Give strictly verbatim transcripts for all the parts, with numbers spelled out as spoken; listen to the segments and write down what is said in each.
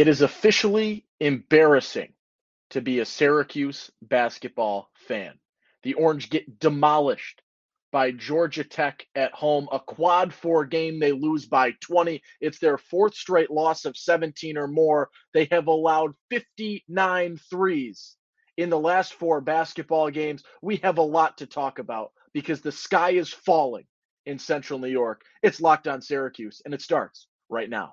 It is officially embarrassing to be a Syracuse basketball fan. The Orange get demolished by Georgia Tech at home. A quad four game, they lose by twenty. It's their fourth straight loss of seventeen or more. They have allowed fifty-nine threes in the last four basketball games. We have a lot to talk about because the sky is falling in Central New York. It's Locked On Syracuse, and it starts right now.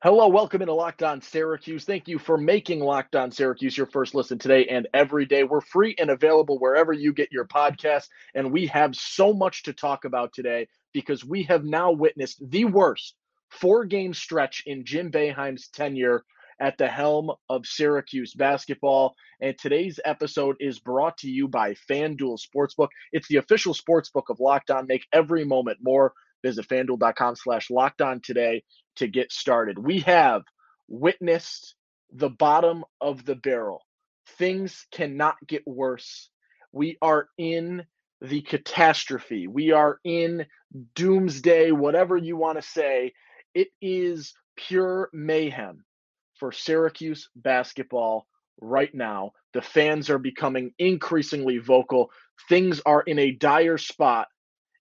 Hello, welcome into Locked On Syracuse. Thank you for making Locked On Syracuse your first listen today and every day. We're free and available wherever you get your podcasts, and we have so much to talk about today because we have now witnessed the worst four-game stretch in Jim Boeheim's tenure at the helm of Syracuse basketball, and today's episode is brought to you by FanDuel Sportsbook. It's the official sportsbook of Locked On. Make every moment more. Visit FanDuel.com slash Locked On today to get started. We have witnessed the bottom of the barrel. Things cannot get worse. We are in the catastrophe. We are in doomsday, whatever you want to say. It is pure mayhem for Syracuse basketball right now. The fans are becoming increasingly vocal. Things are in a dire spot,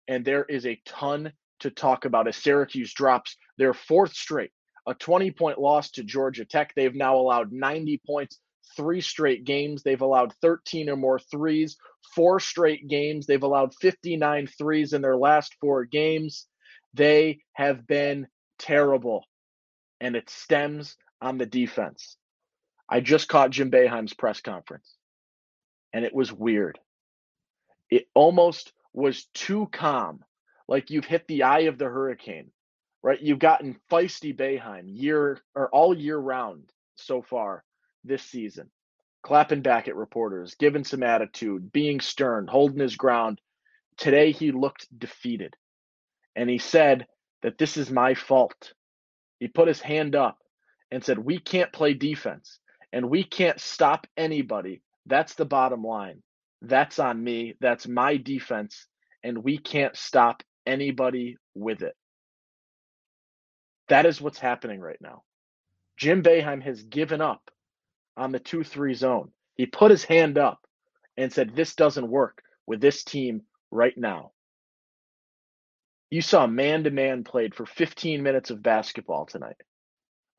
and there is a ton to talk about as Syracuse drops their fourth straight, a twenty-point loss to Georgia Tech. They've now allowed ninety points, three straight games. They've allowed thirteen or more threes, four straight games. They've allowed fifty-nine threes in their last four games. They have been terrible, and it stems on the defense. I just caught Jim Boeheim's press conference, and it was weird. It almost was too calm, like you've hit the eye of the hurricane, right? You've gotten feisty Boeheim year or all year round so far this season, clapping back at reporters, giving some attitude, being stern, holding his ground. Today he looked defeated, and he said that this is my fault. He put his hand up and said, we can't play defense and we can't stop anybody. That's the bottom line. That's on me. That's my defense, and we can't stop anybody with it. That is what's happening right now. Jim Boeheim has given up on the two three zone. He put his hand up and said, this doesn't work with this team right now. You saw man-to-man played for fifteen minutes of basketball tonight.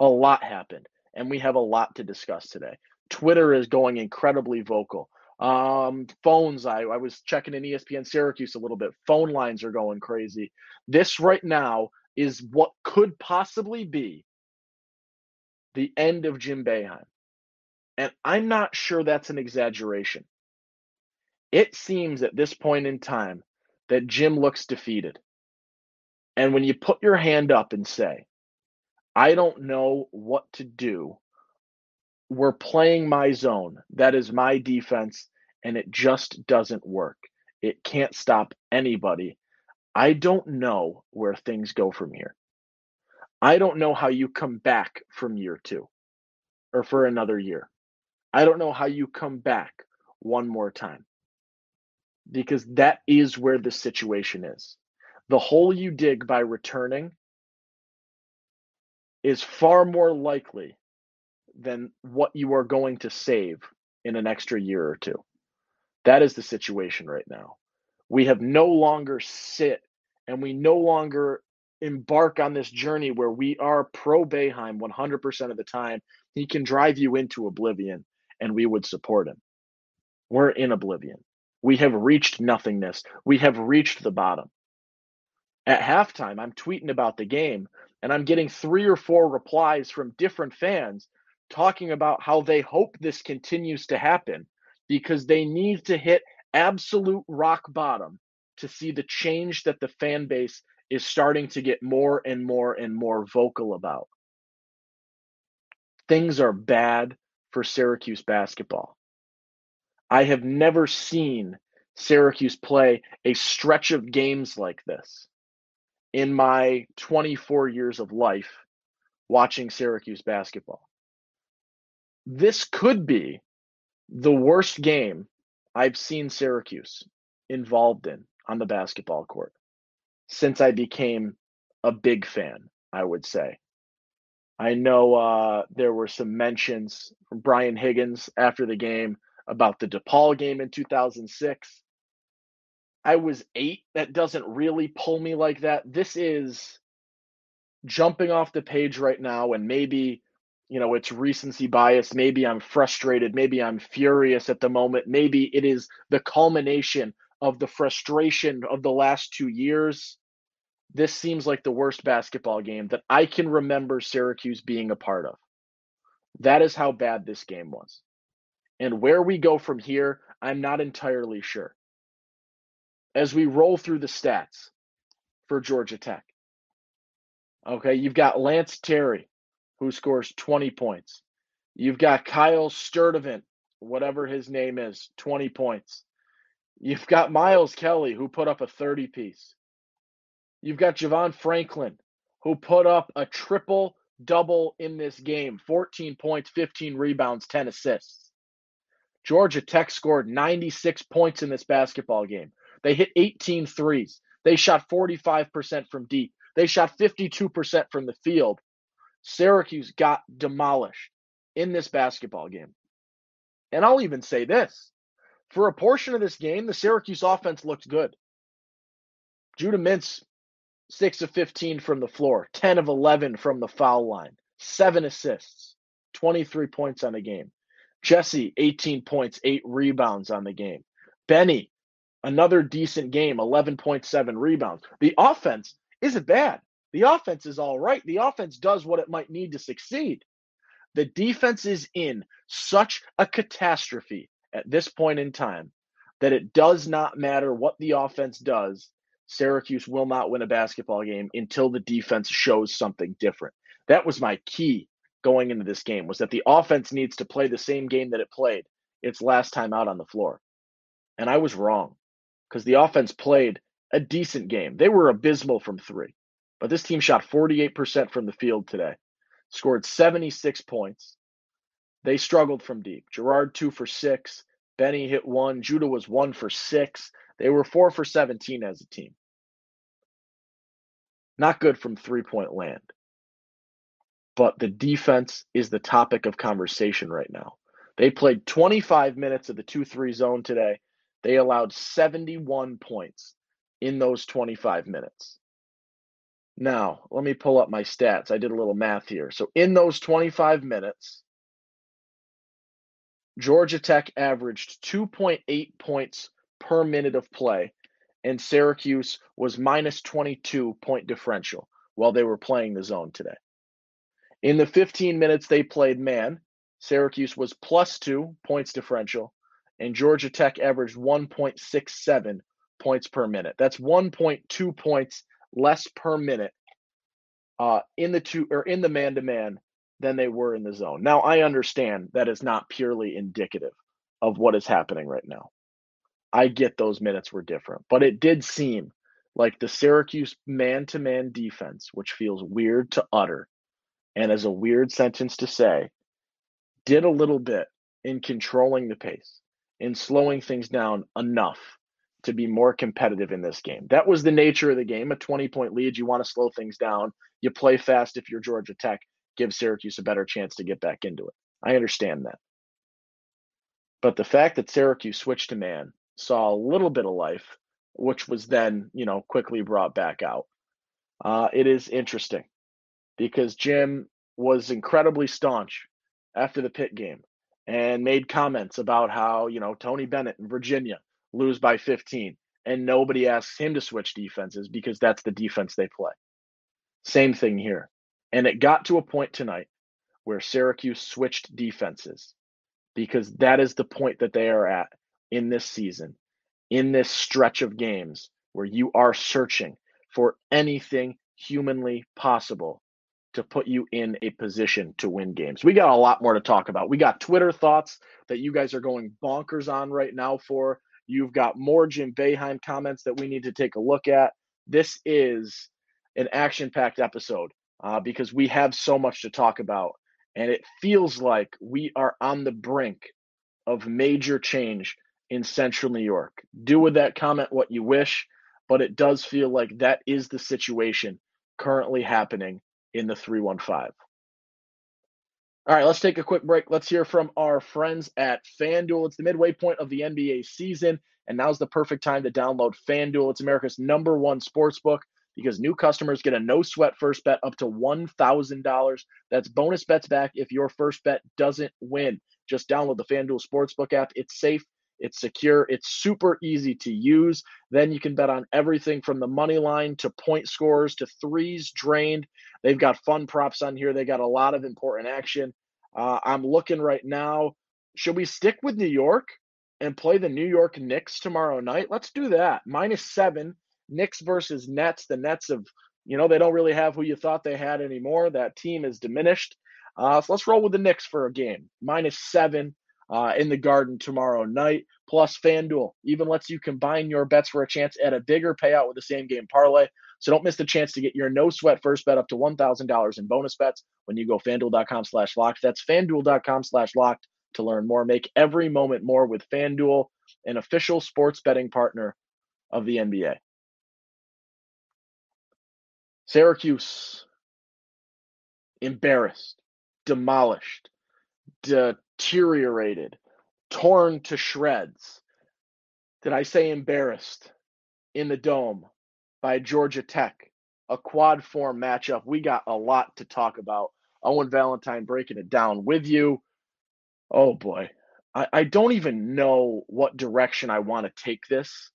A lot happened, and we have a lot to discuss today. Twitter is going incredibly vocal. Um, phones, I, I was checking in E S P N Syracuse a little bit. Phone lines are going crazy. This right now is what could possibly be the end of Jim Boeheim. And I'm not sure that's an exaggeration. It seems at this point in time that Jim looks defeated. And when you put your hand up and say, I don't know what to do, we're playing my zone, that is my defense, and it just doesn't work. It can't stop anybody. I don't know where things go from here. I don't know how you come back from year two or for another year. I don't know how you come back one more time, because that is where the situation is. The hole you dig by returning is far more likely than what you are going to save in an extra year or two. That is the situation right now. We have no longer sit and we no longer embark on this journey where we are pro Boeheim one hundred percent of the time. He can drive you into oblivion, and we would support him. We're in oblivion. We have reached nothingness. We have reached the bottom. At halftime, I'm tweeting about the game, and I'm getting three or four replies from different fans talking about how they hope this continues to happen because they need to hit absolute rock bottom to see the change that the fan base is starting to get more and more and more vocal about. things are bad for Syracuse basketball. I have never seen Syracuse play a stretch of games like this in my twenty-four years of life watching Syracuse basketball. This could be the worst game I've seen Syracuse involved in on the basketball court since I became a big fan, I would say. I know uh, there were some mentions from Brian Higgins after the game about the DePaul game in two thousand six. I was eight. That doesn't really pull me like that. This is jumping off the page right now, and maybe, you know, it's recency bias. Maybe I'm frustrated. Maybe I'm furious at the moment. Maybe it is the culmination of the frustration of the last two years. This seems like the worst basketball game that I can remember Syracuse being a part of. That is how bad this game was. And where we go from here, I'm not entirely sure. As we roll through the stats for Georgia Tech, okay, you've got Lance Terry, who scores twenty points. You've got Kyle Sturdivant, whatever his name is, twenty points. You've got Miles Kelly, who put up a thirty-piece. You've got Javon Franklin, who put up a triple-double in this game, fourteen points, fifteen rebounds, ten assists. Georgia Tech scored ninety-six points in this basketball game. They hit eighteen threes. They shot forty-five percent from deep. They shot fifty-two percent from the field. Syracuse got demolished in this basketball game. And I'll even say this. For a portion of this game, the Syracuse offense looked good. Judah Mintz, six of fifteen from the floor, ten of eleven from the foul line, seven assists, twenty-three points on the game. Jesse, eighteen points, eight rebounds on the game. Benny, another decent game, eleven point seven rebounds. The offense isn't bad. The offense is all right. The offense does what it might need to succeed. The defense is in such a catastrophe at this point in time that it does not matter what the offense does. Syracuse will not win a basketball game until the defense shows something different. That was my key going into this game, was that the offense needs to play the same game that it played its last time out on the floor. And I was wrong, because the offense played a decent game. They were abysmal from three, but this team shot forty-eight percent from the field today, scored seventy-six points. They struggled from deep. Gerard, two for six. Benny hit one. Judah was one for six. They were four for seventeen as a team. Not good from three-point land. But the defense is the topic of conversation right now. They played twenty-five minutes of the two three zone today. They allowed seventy-one points in those twenty-five minutes. Now, let me pull up my stats. I did a little math here. So in those twenty-five minutes, Georgia Tech averaged two point eight points per minute of play, and Syracuse was minus twenty-two point differential while they were playing the zone today. In the fifteen minutes they played man, Syracuse was plus two points differential, and Georgia Tech averaged one point six seven points per minute. That's one point two points less per minute uh, in the two or in the man-to-man than they were in the zone. Now, I understand that is not purely indicative of what is happening right now. I get those minutes were different, but it did seem like the Syracuse man-to-man defense, which feels weird to utter and is a weird sentence to say, did a little bit in controlling the pace, in slowing things down enough to be more competitive in this game. That was the nature of the game, a twenty-point lead. You want to slow things down. You play fast if you're Georgia Tech, give Syracuse a better chance to get back into it. I understand that. But the fact that Syracuse switched to man, saw a little bit of life, which was then, you know, quickly brought back out. Uh, it is interesting because Jim was incredibly staunch after the Pitt game and made comments about how, you know, Tony Bennett and Virginia lose by fifteen and nobody asks him to switch defenses because that's the defense they play. Same thing here. And it got to a point tonight where Syracuse switched defenses because that is the point that they are at in this season, in this stretch of games where you are searching for anything humanly possible to put you in a position to win games. We got a lot more to talk about. We got Twitter thoughts that you guys are going bonkers on right now for. You've got more Jim Boeheim comments that we need to take a look at. This is an action-packed episode uh, because we have so much to talk about, and it feels like we are on the brink of major change in Central New York. Do with that comment what you wish, but it does feel like that is the situation currently happening in the three one five. All right, let's take a quick break. Let's hear from our friends at FanDuel. It's the midway point of the N B A season, and now's the perfect time to download FanDuel. It's America's number one sportsbook because new customers get a no-sweat first bet up to one thousand dollars. That's bonus bets back if your first bet doesn't win. Just download the FanDuel Sportsbook app. It's safe, it's secure, it's super easy to use. Then you can bet on everything from the money line to point scores to threes drained. They've got fun props on here. They got a lot of important action. Uh, I'm looking right now. Should we stick with New York and play the New York Knicks tomorrow night? Let's do that. Minus seven, Knicks versus Nets. The Nets have, you know, they don't really have who you thought they had anymore. That team is diminished. Uh, so let's roll with the Knicks for a game. Minus seven uh, in the Garden tomorrow night. Plus, FanDuel even lets you combine your bets for a chance at a bigger payout with the same game parlay. So don't miss the chance to get your no-sweat first bet up to one thousand dollars in bonus bets when you go FanDuel.com slash locked. That's FanDuel.com slash locked to learn more. Make every moment more with FanDuel, an official sports betting partner of the N B A. Syracuse, embarrassed, demolished, deteriorated, torn to shreds. Did I say embarrassed? In the Dome by Georgia Tech, a quad form matchup. We got a lot to talk about. Owen Valentine breaking it down with you. Oh boy, I, I don't even know what direction I want to take this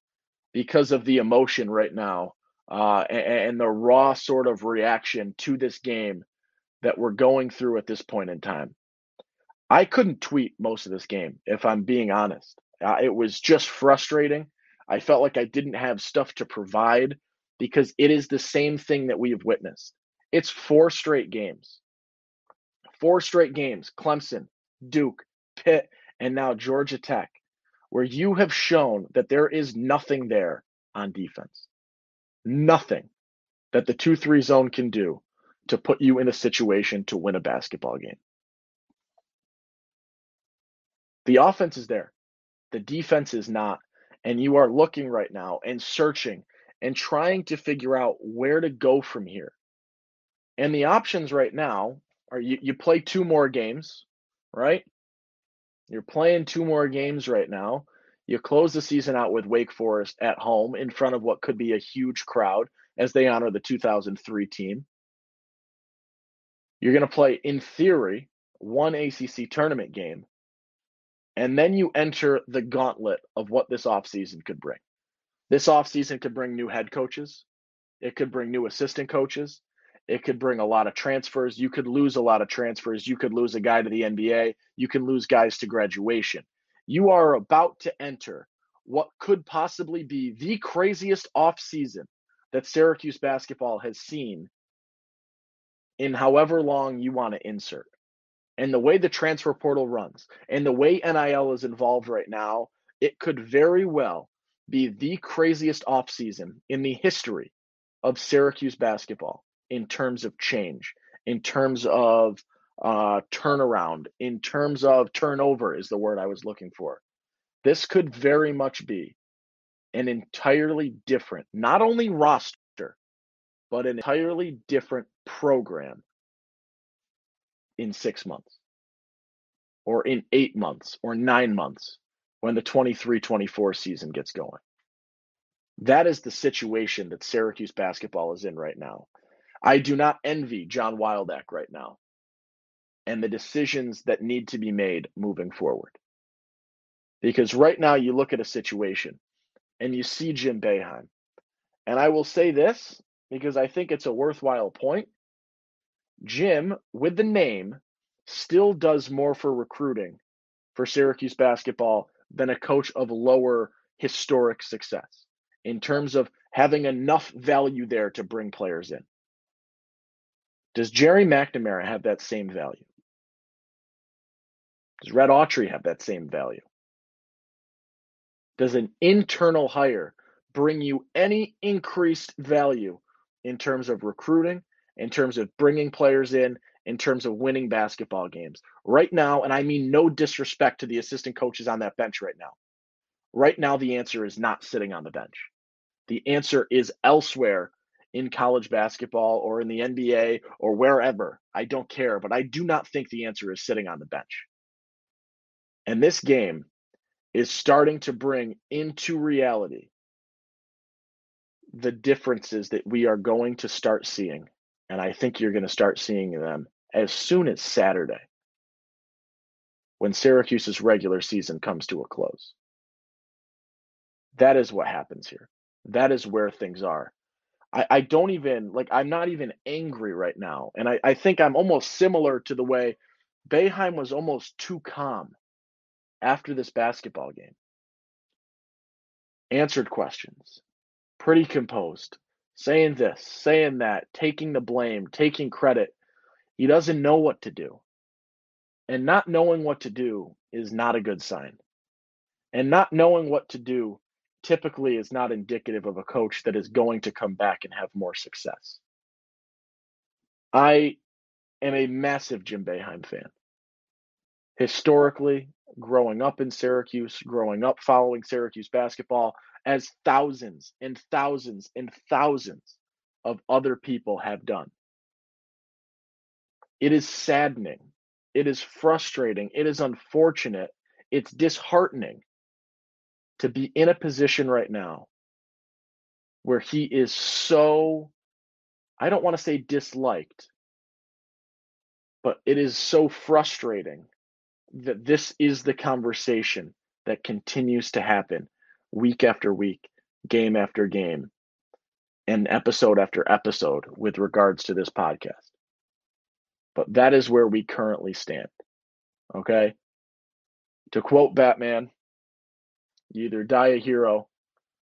because of the emotion right now uh, and, and the raw sort of reaction to this game that we're going through at this point in time. I couldn't tweet most of this game, if I'm being honest. Uh, it was just frustrating. I felt like I didn't have stuff to provide because it is the same thing that we have witnessed. It's four straight games. Four straight games, Clemson, Duke, Pitt, and now Georgia Tech, where you have shown that there is nothing there on defense. Nothing that the two three zone can do to put you in a situation to win a basketball game. The offense is there. The defense is not. And you are looking right now and searching and trying to figure out where to go from here. And the options right now are you, you play two more games, right? You're playing two more games right now. You close the season out with Wake Forest at home in front of what could be a huge crowd as they honor the two thousand three team. You're going to play, in theory, one A C C tournament game. And then you enter the gauntlet of what this offseason could bring. This offseason could bring new head coaches. It could bring new assistant coaches. It could bring a lot of transfers. You could lose a lot of transfers. You could lose a guy to the N B A. You can lose guys to graduation. You are about to enter what could possibly be the craziest offseason that Syracuse basketball has seen in however long you want to insert. And the way the transfer portal runs and the way N I L is involved right now, it could very well be the craziest offseason in the history of Syracuse basketball in terms of change, in terms of uh, turnaround, in terms of turnover is the word I was looking for. This could very much be an entirely different, not only roster, but an entirely different program in six months or in eight months or nine months when the twenty-three twenty-four season gets going. That is the situation that Syracuse basketball is in right now. I do not envy John Wildhack right now and the decisions that need to be made moving forward. Because right now you look at a situation and you see Jim Boeheim. And I will say this because I think it's a worthwhile point. Jim, with the name, still does more for recruiting for Syracuse basketball than a coach of lower historic success in terms of having enough value there to bring players in. Does Jerry McNamara have that same value? Does Red Autry have that same value? Does an internal hire bring you any increased value in terms of recruiting, in terms of bringing players in, in terms of winning basketball games? Right now, and I mean no disrespect to the assistant coaches on that bench right now, right now the answer is not sitting on the bench. The answer is elsewhere in college basketball or in the N B A or wherever. I don't care, but I do not think the answer is sitting on the bench. And this game is starting to bring into reality the differences that we are going to start seeing. And I think you're going to start seeing them as soon as Saturday, when Syracuse's regular season comes to a close. That is what happens here. That is where things are. I, I don't even, like, I'm not even angry right now. And I, I think I'm almost similar to the way Boeheim was almost too calm after this basketball game. Answered questions, pretty composed, saying this, saying that, taking the blame, taking credit. He doesn't know what to do. And not knowing what to do is not a good sign. And not knowing what to do typically is not indicative of a coach that is going to come back and have more success. I am a massive Jim Boeheim fan. Historically, growing up in Syracuse, growing up following Syracuse basketball, as thousands and thousands and thousands of other people have done. It is saddening. It is frustrating. It is unfortunate. It's disheartening to be in a position right now where he is so, I don't want to say disliked, but it is so frustrating that this is the conversation that continues to happen week after week, game after game, and episode after episode with regards to this podcast. But that is where we currently stand, okay? To quote Batman, you either die a hero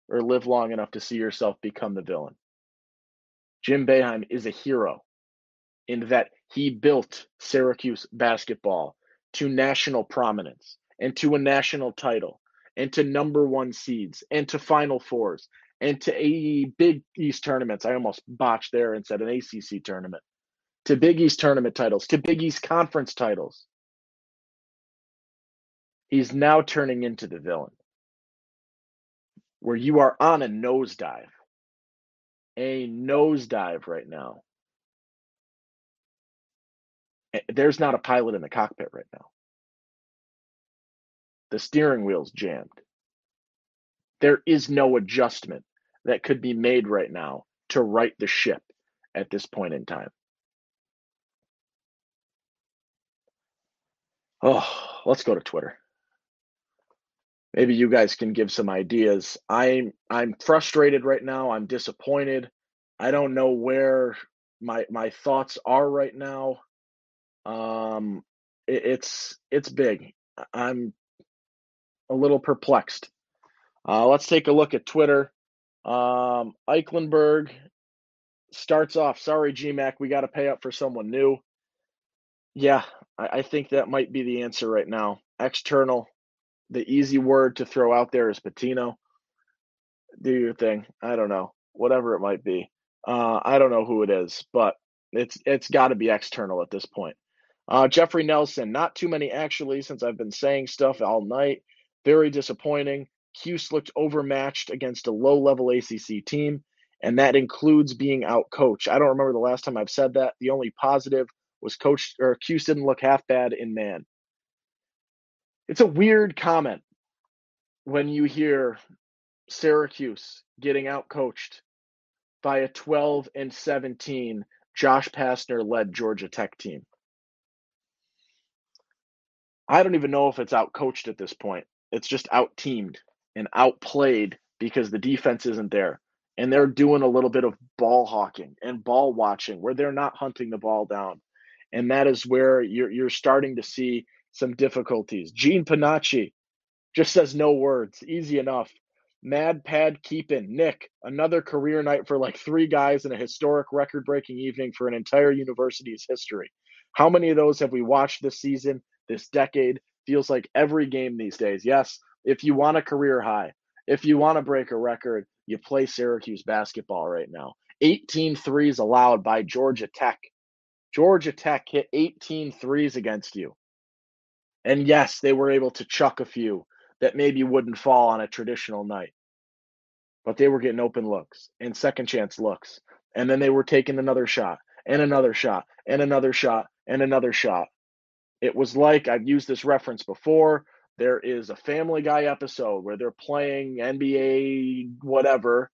or live long enough to see yourself become the villain. Jim Boeheim is a hero in that he built Syracuse basketball to national prominence and to a national title and to number one seeds and to Final Fours and to a Big East tournaments. I almost botched there and said an A C C tournament. To Big East tournament titles, to Big East conference titles. He's now turning into the villain, where you are on a nosedive, a nosedive right now. There's not a pilot in the cockpit right now. The steering wheel's jammed. There is no adjustment that could be made right now to right the ship at this point in time. Oh, let's go to Twitter. Maybe you guys can give some ideas. I'm I'm frustrated right now. I'm disappointed. I don't know where my my thoughts are right now. Um, it, it's it's big. I'm a little perplexed. Uh, let's take a look at Twitter. Um, Eichenberg starts off. Sorry, G Mac, we got to pay up for someone new. Yeah, I, I think that might be the answer right now. External. The easy word to throw out there is Pitino. Do your thing. I don't know. Whatever it might be. Uh, I don't know who it is, but it's it's got to be external at this point. Uh, Jeffrey Nelson, not too many actually since I've been saying stuff all night. Very disappointing. Cuse looked overmatched against a low-level A C C team, and that includes being out-coached. I don't remember the last time I've said that. The only positive was coach or Cuse didn't look half bad in man. It's a weird comment when you hear Syracuse getting outcoached by a twelve and seventeen Josh Pastner-led Georgia Tech team. I don't even know if it's outcoached at this point. It's just out-teamed and outplayed because the defense isn't there. And they're doing a little bit of ball hawking and ball watching where they're not hunting the ball down. And that is where you're, you're starting to see some difficulties. Gene Panacci just says no words. Easy enough. Mad Pad Keepin, Nick, another career night for like three guys in a historic record-breaking evening for an entire university's history. How many of those have we watched this season, this decade? Feels like every game these days. Yes, if you want a career high, if you want to break a record, you play Syracuse basketball right now. eighteen threes allowed by Georgia Tech. Georgia Tech hit eighteen threes against you. And yes, they were able to chuck a few that maybe wouldn't fall on a traditional night. But they were getting open looks and second chance looks. And then they were taking another shot and another shot and another shot and another shot. It was like, I've used this reference before, there is a Family Guy episode where they're playing N B A whatever,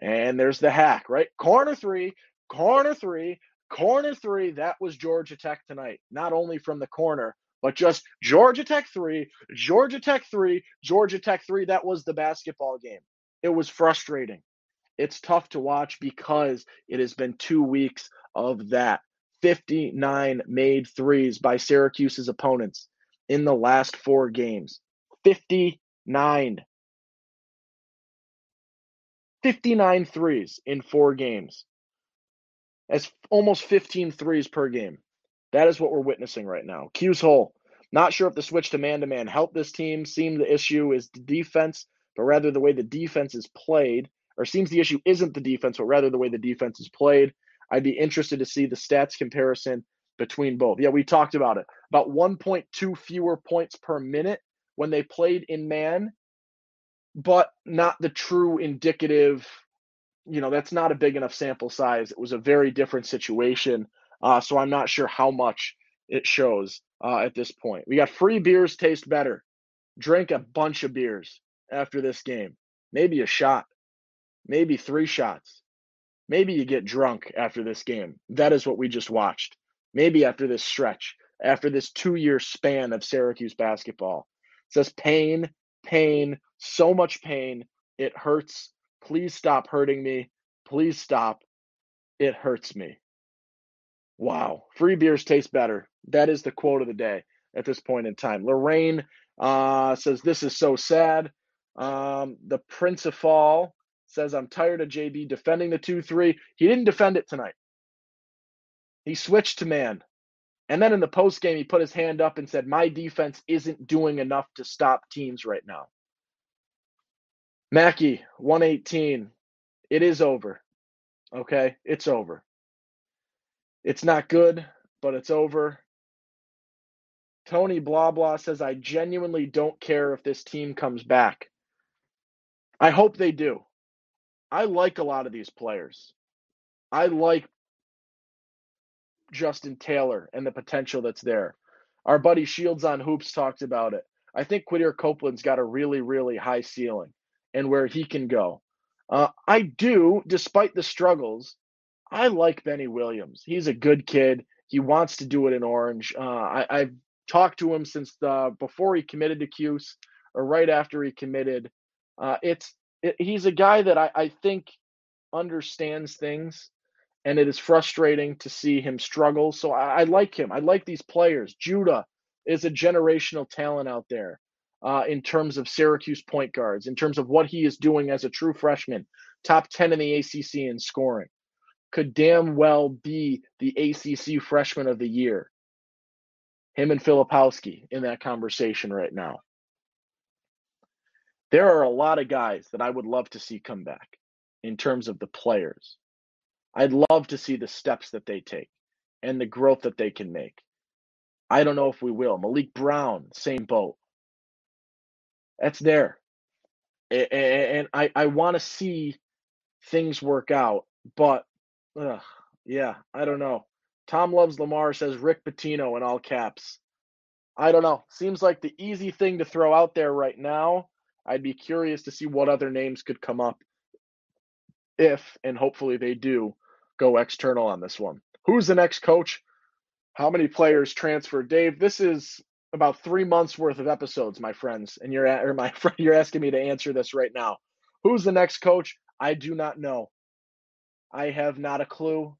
and there's the hack, right? Corner three, corner three, corner three. That was Georgia Tech tonight, not only from the corner, but just Georgia Tech three, Georgia Tech three, Georgia Tech three. That was the basketball game. It was frustrating. It's tough to watch because it has been two weeks of that. fifty-nine made threes by Syracuse's opponents in the last four games. fifty-nine. fifty-nine threes in four games. That's almost fifteen threes per game. That is what we're witnessing right now. Q's hole. Not sure if the switch to man-to-man helped this team. Seemed the issue is the defense, but rather the way the defense is played, or seems the issue isn't the defense, but rather the way the defense is played. I'd be interested to see the stats comparison between both. Yeah, we talked about it. About one point two fewer points per minute when they played in man, but not the true indicative, you know, that's not a big enough sample size. It was a very different situation. Uh, so I'm not sure how much it shows uh, at this point. We got free beers taste better. Drink a bunch of beers after this game. Maybe a shot. Maybe three shots. Maybe you get drunk after this game. That is what we just watched. Maybe after this stretch, after this two-year span of Syracuse basketball. It says pain, pain, so much pain. It hurts. Please stop hurting me. Please stop. It hurts me. Wow. Free beers taste better. That is the quote of the day at this point in time. Lorraine uh, says, this is so sad. Um, the Prince of Fall says, I'm tired of J B defending the two three. He didn't defend it tonight. He switched to man. And then in the postgame, he put his hand up and said, my defense isn't doing enough to stop teams right now. Mackey, one eighteen. It is over. Okay? It's over. It's not good, but it's over. Tony Blah Blah says, I genuinely don't care if this team comes back. I hope they do. I like a lot of these players. I like Justin Taylor and the potential that's there. Our buddy Shields on Hoops talked about it. I think Quiddier Copeland's got a really, really high ceiling and where he can go. Uh, I do, despite the struggles, I like Benny Williams. He's a good kid. He wants to do it in orange. Uh, I, I've talked to him since the, before he committed to Cuse or right after he committed. Uh, it's it, he's a guy that I, I think understands things, and it is frustrating to see him struggle. So I, I like him. I like these players. Judah is a generational talent out there uh, in terms of Syracuse point guards, in terms of what he is doing as a true freshman, top ten in the A C C in scoring. Could damn well be the A C C freshman of the year. Him and Filipowski in that conversation right now. There are a lot of guys that I would love to see come back in terms of the players. I'd love to see the steps that they take and the growth that they can make. I don't know if we will. Malik Brown, same boat. That's there. And I, I want to see things work out, but Ugh, yeah, I don't know. Tom Loves Lamar says Rick Pitino in all caps. I don't know. Seems like the easy thing to throw out there right now. I'd be curious to see what other names could come up if, and hopefully they do, go external on this one. Who's the next coach? How many players transfer? Dave, this is about three months worth of episodes, my friends, and you're or my friend, you're asking me to answer this right now. Who's the next coach? I do not know. I have not a clue,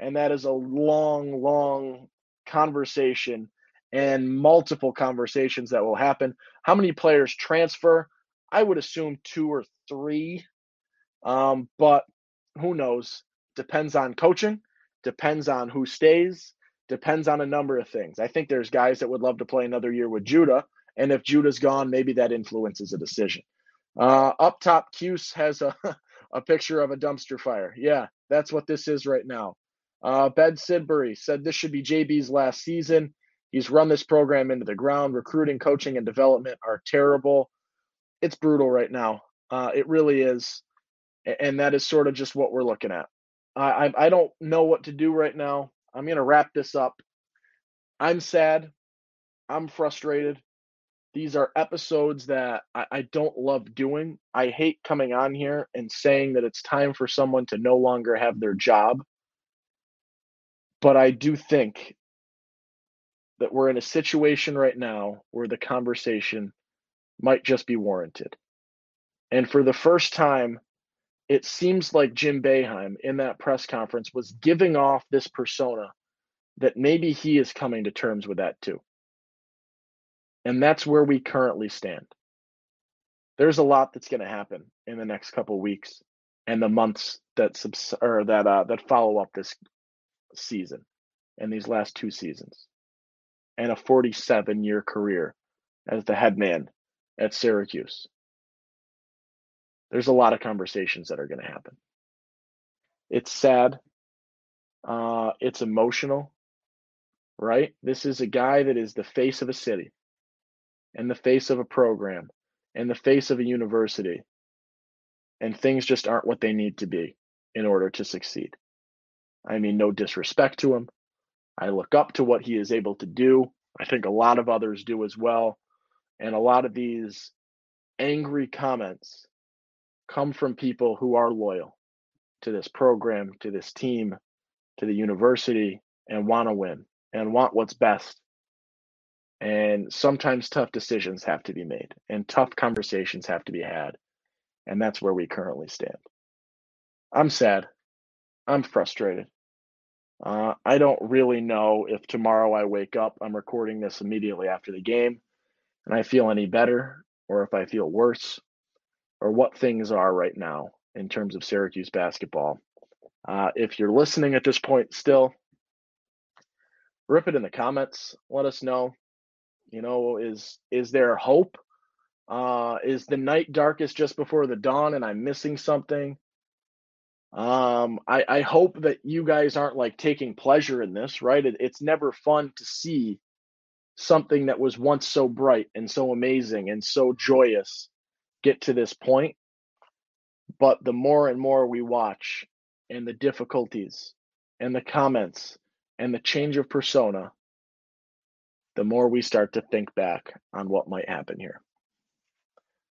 and that is a long, long conversation and multiple conversations that will happen. How many players transfer? I would assume two or three, um, but who knows? Depends on coaching, depends on who stays, depends on a number of things. I think there's guys that would love to play another year with Judah, and if Judah's gone, maybe that influences a decision. Uh, up top, Cuse has a, a picture of a dumpster fire. Yeah, that's what this is right now. Uh, Ben Sidbury said this should be J B's last season. He's run this program into the ground. Recruiting, coaching, and development are terrible. It's brutal right now. Uh, it really is. And that is sort of just what we're looking at. I, I, I don't know what to do right now. I'm going to wrap this up. I'm sad. I'm frustrated. These are episodes that I, I don't love doing. I hate coming on here and saying that it's time for someone to no longer have their job. But I do think that we're in a situation right now where the conversation might just be warranted. And for the first time, it seems like Jim Boeheim in that press conference was giving off this persona that maybe he is coming to terms with that too. And that's where we currently stand. There's a lot that's going to happen in the next couple weeks and the months that subs- or that uh, that follow up this season and these last two seasons and a forty-seven year career as the head man at Syracuse. There's a lot of conversations that are going to happen. It's sad. Uh, it's emotional, right? This is a guy that is the face of a city and the face of a program and the face of a university, and things just aren't what they need to be in order to succeed. I mean, no disrespect to him. I look up to what he is able to do. I think a lot of others do as well. And a lot of these angry comments come from people who are loyal to this program, to this team, to the university, and want to win and want what's best. And sometimes tough decisions have to be made and tough conversations have to be had. And that's where we currently stand. I'm sad. I'm frustrated. Uh, I don't really know if tomorrow I wake up, I'm recording this immediately after the game, and I feel any better or if I feel worse or what things are right now in terms of Syracuse basketball. Uh, if you're listening at this point still, rip it in the comments. Let us know, you know, is is there hope? Uh, is the night darkest just before the dawn and I'm missing something? Um, I, I hope that you guys aren't like taking pleasure in this, right? It, it's never fun to see something that was once so bright and so amazing and so joyous get to this point. But the more and more we watch and the difficulties and the comments and the change of persona, the more we start to think back on what might happen here.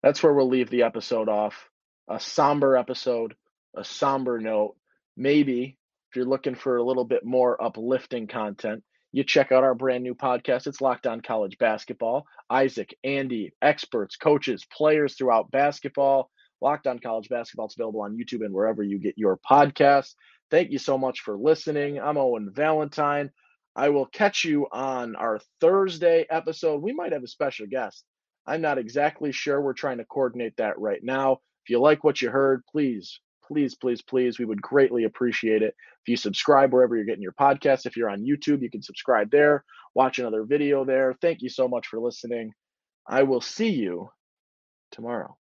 That's where we'll leave the episode off. A somber episode. A somber note. Maybe if you're looking for a little bit more uplifting content, you check out our brand new podcast. It's Locked On College Basketball. Isaac, Andy, experts, coaches, players throughout basketball. Locked On College Basketball. It's available on YouTube and wherever you get your podcasts. Thank you so much for listening. I'm Owen Valentine. I will catch you on our Thursday episode. We might have a special guest. I'm not exactly sure. We're trying to coordinate that right now. If you like what you heard, please Please, please, please. We would greatly appreciate it if you subscribe wherever you're getting your podcast. If you're on YouTube, you can subscribe there, watch another video there. Thank you so much for listening. I will see you tomorrow.